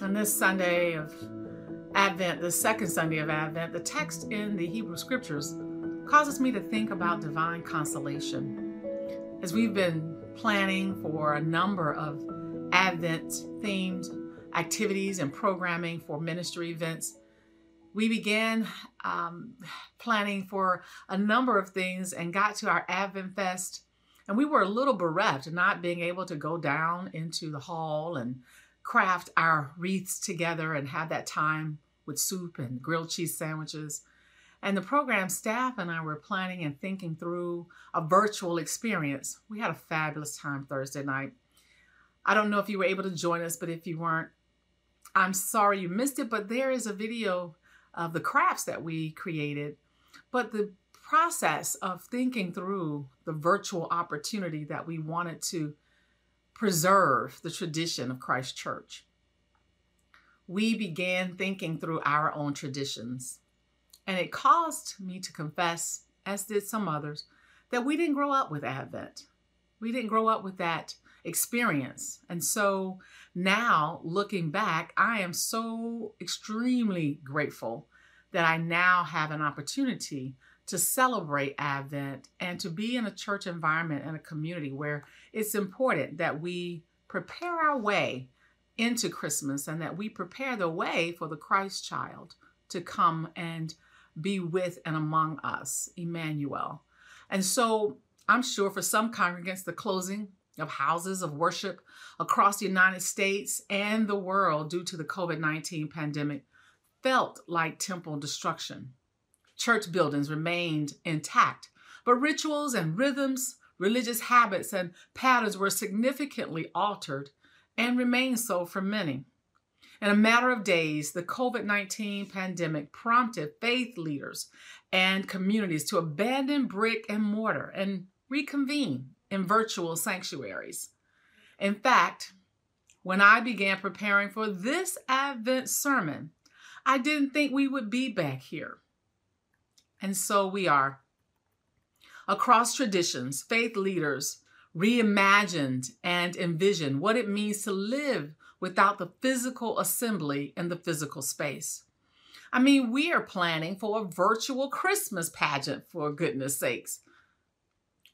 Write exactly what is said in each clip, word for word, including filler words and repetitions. On this Sunday of Advent, the second Sunday of Advent, the text in the Hebrew Scriptures causes me to think about divine consolation. As we've been planning for a number of Advent-themed activities and programming for ministry events, we began um, planning for a number of things and got to our Advent Fest, and we were a little bereft not being able to go down into the hall and craft our wreaths together and have that time with soup and grilled cheese sandwiches. And the program staff and I were planning and thinking through a virtual experience. We had a fabulous time Thursday night. I don't know if you were able to join us, but if you weren't, I'm sorry you missed it, but there is a video of the crafts that we created. But the process of thinking through the virtual opportunity that we wanted to preserve the tradition of Christ Church, we began thinking through our own traditions. And it caused me to confess, as did some others, that we didn't grow up with Advent. We didn't grow up with that experience. And so now, looking back, I am so extremely grateful that I now have an opportunity to celebrate Advent and to be in a church environment and a community where it's important that we prepare our way into Christmas and that we prepare the way for the Christ child to come and be with and among us, Emmanuel. And so I'm sure for some congregants, the closing of houses of worship across the United States and the world due to the COVID nineteen pandemic felt like temple destruction. Church buildings remained intact, but rituals and rhythms, religious habits, and patterns were significantly altered and remain so for many. In a matter of days, the COVID nineteen pandemic prompted faith leaders and communities to abandon brick and mortar and reconvene in virtual sanctuaries. In fact, when I began preparing for this Advent sermon, I didn't think we would be back here. And so we are. Across traditions, faith leaders reimagined and envisioned what it means to live without the physical assembly in the physical space. I mean, we are planning for a virtual Christmas pageant, for goodness sakes.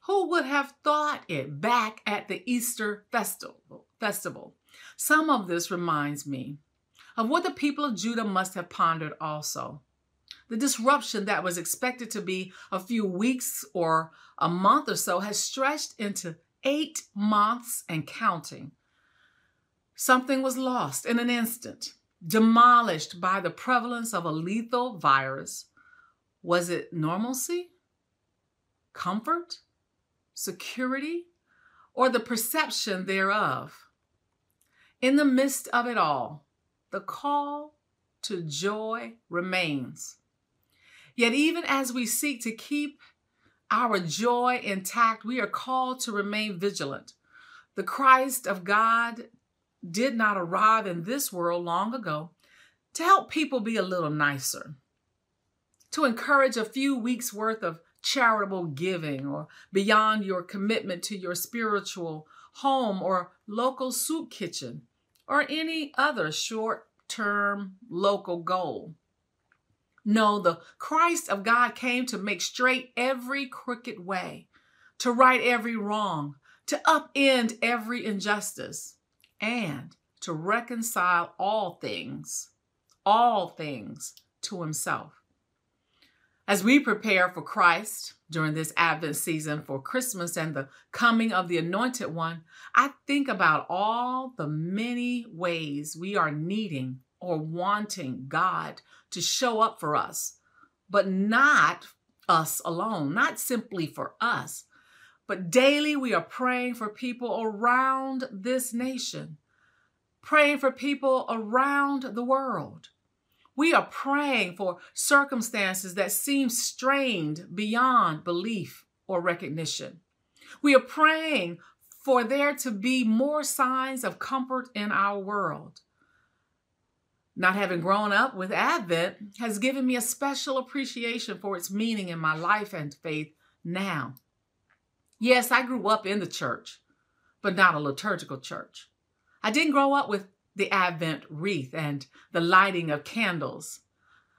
Who would have thought it back at the Easter festival? festival? Some of this reminds me of what the people of Judah must have pondered also. The disruption that was expected to be a few weeks or a month or so has stretched into eight months and counting. Something was lost in an instant, demolished by the prevalence of a lethal virus. Was it normalcy, comfort, security, or the perception thereof? In the midst of it all, the call to joy remains. Yet even as we seek to keep our joy intact, we are called to remain vigilant. The Christ of God did not arrive in this world long ago to help people be a little nicer, to encourage a few weeks' worth of charitable giving or beyond your commitment to your spiritual home or local soup kitchen or any other short-term local goal. No, the Christ of God came to make straight every crooked way, to right every wrong, to upend every injustice, and to reconcile all things, all things to himself. As we prepare for Christ during this Advent season for Christmas and the coming of the Anointed One, I think about all the many ways we are needing or wanting God to show up for us, but not us alone, not simply for us, but daily we are praying for people around this nation, praying for people around the world. We are praying for circumstances that seem strained beyond belief or recognition. We are praying for there to be more signs of comfort in our world. Not having grown up with Advent has given me a special appreciation for its meaning in my life and faith now. Yes, I grew up in the church, but not a liturgical church. I didn't grow up with the Advent wreath and the lighting of candles.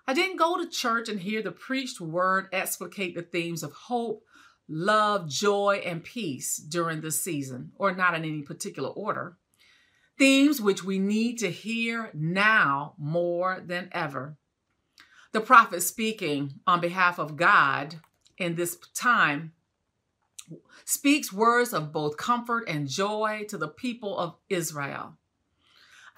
I didn't go to church and hear the preached word explicate the themes of hope, love, joy, and peace during this season, or not in any particular order. Themes which we need to hear now more than ever. The prophet speaking on behalf of God in this time speaks words of both comfort and joy to the people of Israel.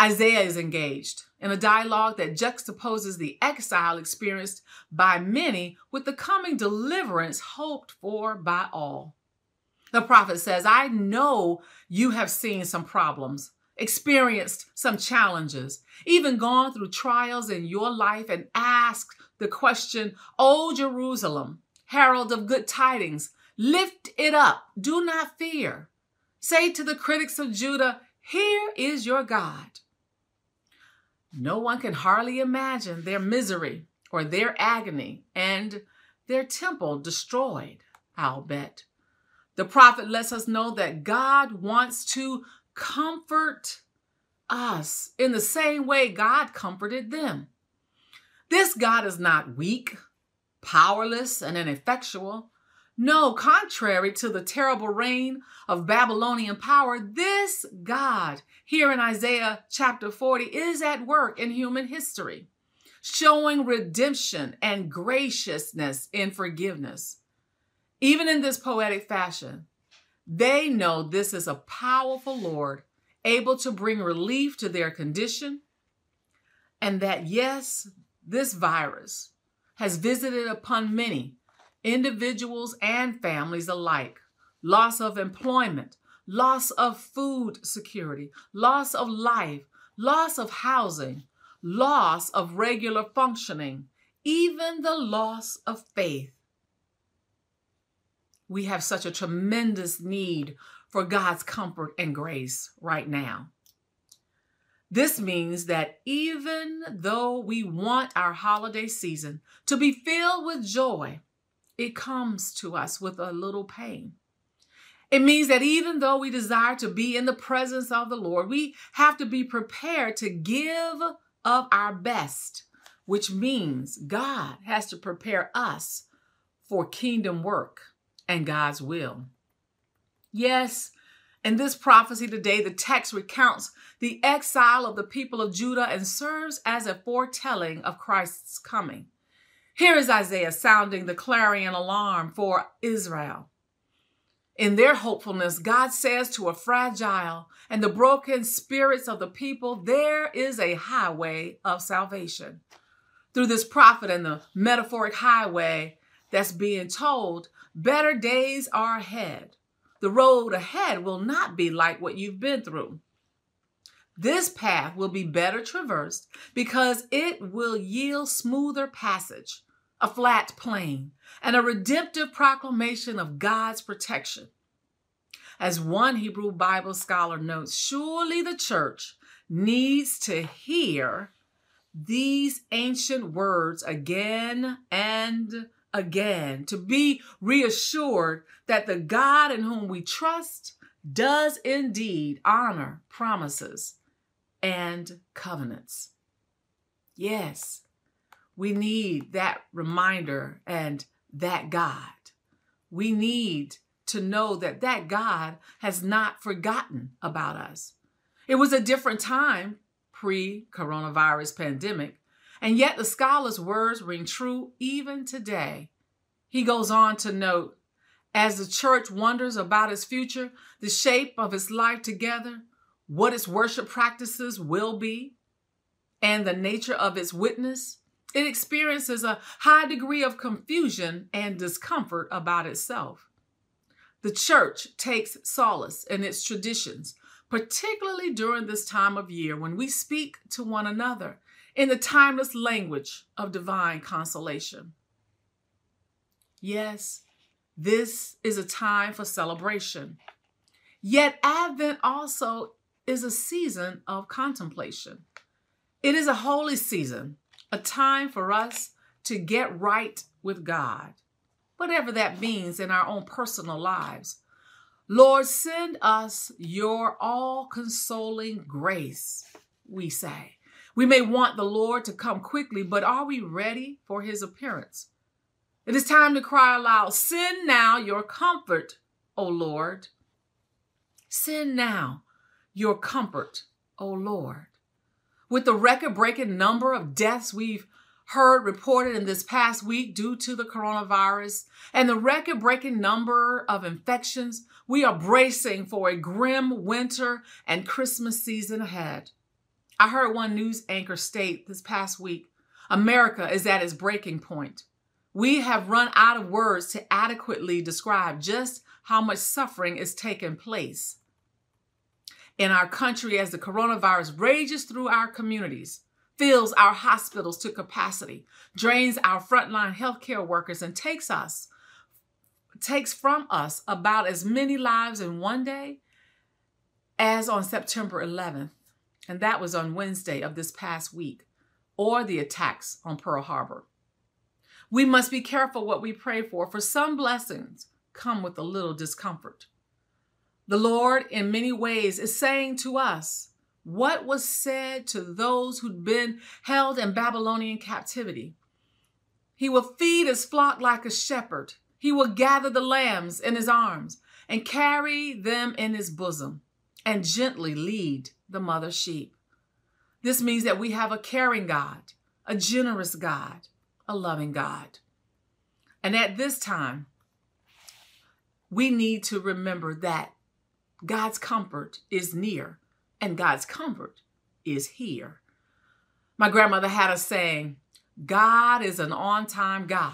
Isaiah is engaged in a dialogue that juxtaposes the exile experienced by many with the coming deliverance hoped for by all. The prophet says, I know you have seen some problems, experienced some challenges, even gone through trials in your life and asked the question, O Jerusalem, herald of good tidings, lift it up, do not fear. Say to the critics of Judah, here is your God. No one can hardly imagine their misery or their agony and their temple destroyed, I'll bet. The prophet lets us know that God wants to comfort us in the same way God comforted them. This God is not weak, powerless, and ineffectual. No, contrary to the terrible reign of Babylonian power, this God here in Isaiah chapter forty is at work in human history, showing redemption and graciousness in forgiveness. Even in this poetic fashion, they know this is a powerful Lord, able to bring relief to their condition, and that yes, this virus has visited upon many, individuals and families alike. Loss of employment, loss of food security, loss of life, loss of housing, loss of regular functioning, even the loss of faith. We have such a tremendous need for God's comfort and grace right now. This means that even though we want our holiday season to be filled with joy, it comes to us with a little pain. It means that even though we desire to be in the presence of the Lord, we have to be prepared to give of our best, which means God has to prepare us for kingdom work and God's will. Yes, in this prophecy today, the text recounts the exile of the people of Judah and serves as a foretelling of Christ's coming. Here is Isaiah sounding the clarion alarm for Israel. In their hopefulness, God says to a fragile and the broken spirits of the people, there is a highway of salvation. Through this prophet and the metaphoric highway that's being told, better days are ahead. The road ahead will not be like what you've been through. This path will be better traversed because it will yield smoother passage, a flat plain, and a redemptive proclamation of God's protection. As one Hebrew Bible scholar notes, surely the church needs to hear these ancient words again and again to be reassured that the God in whom we trust does indeed honor promises and covenants. Yes, we need that reminder and that God. We need to know that that God has not forgotten about us. It was a different time pre-coronavirus pandemic, and yet the scholar's words ring true even today. He goes on to note, as the church wonders about its future, the shape of its life together, what its worship practices will be, and the nature of its witness, it experiences a high degree of confusion and discomfort about itself. The church takes solace in its traditions, particularly during this time of year when we speak to one another in the timeless language of divine consolation. Yes, this is a time for celebration. Yet Advent also is a season of contemplation. It is a holy season, a time for us to get right with God, whatever that means in our own personal lives. Lord, send us your all-consoling grace, we say. We may want the Lord to come quickly, but are we ready for his appearance? It is time to cry aloud, send now your comfort, O Lord. Send now your comfort, O Lord. With the record-breaking number of deaths we've heard reported in this past week due to the coronavirus and the record-breaking number of infections, we are bracing for a grim winter and Christmas season ahead. I heard one news anchor state this past week, America is at its breaking point. We have run out of words to adequately describe just how much suffering is taking place in our country as the coronavirus rages through our communities, fills our hospitals to capacity, drains our frontline healthcare workers, and takes us, takes from us about as many lives in one day as on September eleventh. And that was on Wednesday of this past week, or the attacks on Pearl Harbor. We must be careful what we pray for, for some blessings come with a little discomfort. The Lord, in many ways, is saying to us, what was said to those who'd been held in Babylonian captivity. He will feed his flock like a shepherd. He will gather the lambs in his arms and carry them in his bosom and gently lead the mother sheep. This means that we have a caring God, a generous God, a loving God. And at this time, we need to remember that God's comfort is near. And God's comfort is here. My grandmother had a saying, God is an on-time God.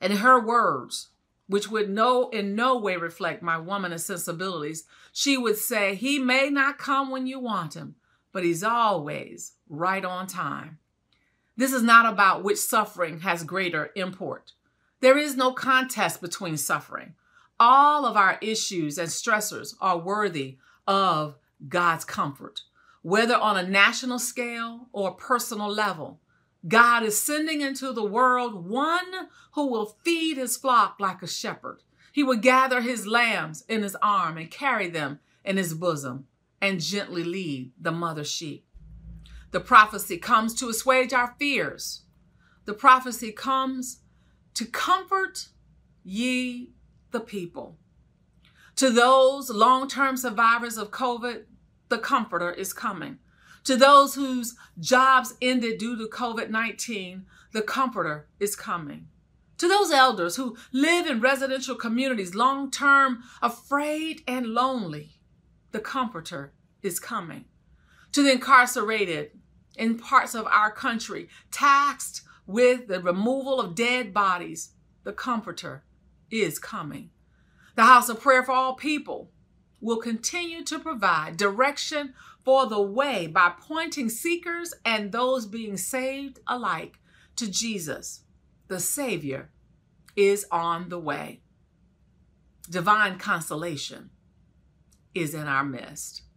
And her words, which would no in no way reflect my womanist sensibilities, she would say, he may not come when you want him, but he's always right on time. This is not about which suffering has greater import. There is no contest between suffering. All of our issues and stressors are worthy of God's comfort, whether on a national scale or personal level. God is sending into the world one who will feed his flock like a shepherd. He will gather his lambs in his arm and carry them in his bosom and gently lead the mother sheep. The prophecy comes to assuage our fears. The prophecy comes to comfort ye the people. To those long-term survivors of COVID, the comforter is coming. To those whose jobs ended due to COVID nineteen, the comforter is coming. To those elders who live in residential communities long-term, afraid and lonely, the comforter is coming. To the incarcerated in parts of our country, taxed with the removal of dead bodies, the comforter is coming. The House of Prayer for All People will continue to provide direction for the way by pointing seekers and those being saved alike to Jesus. The Savior is on the way. Divine consolation is in our midst.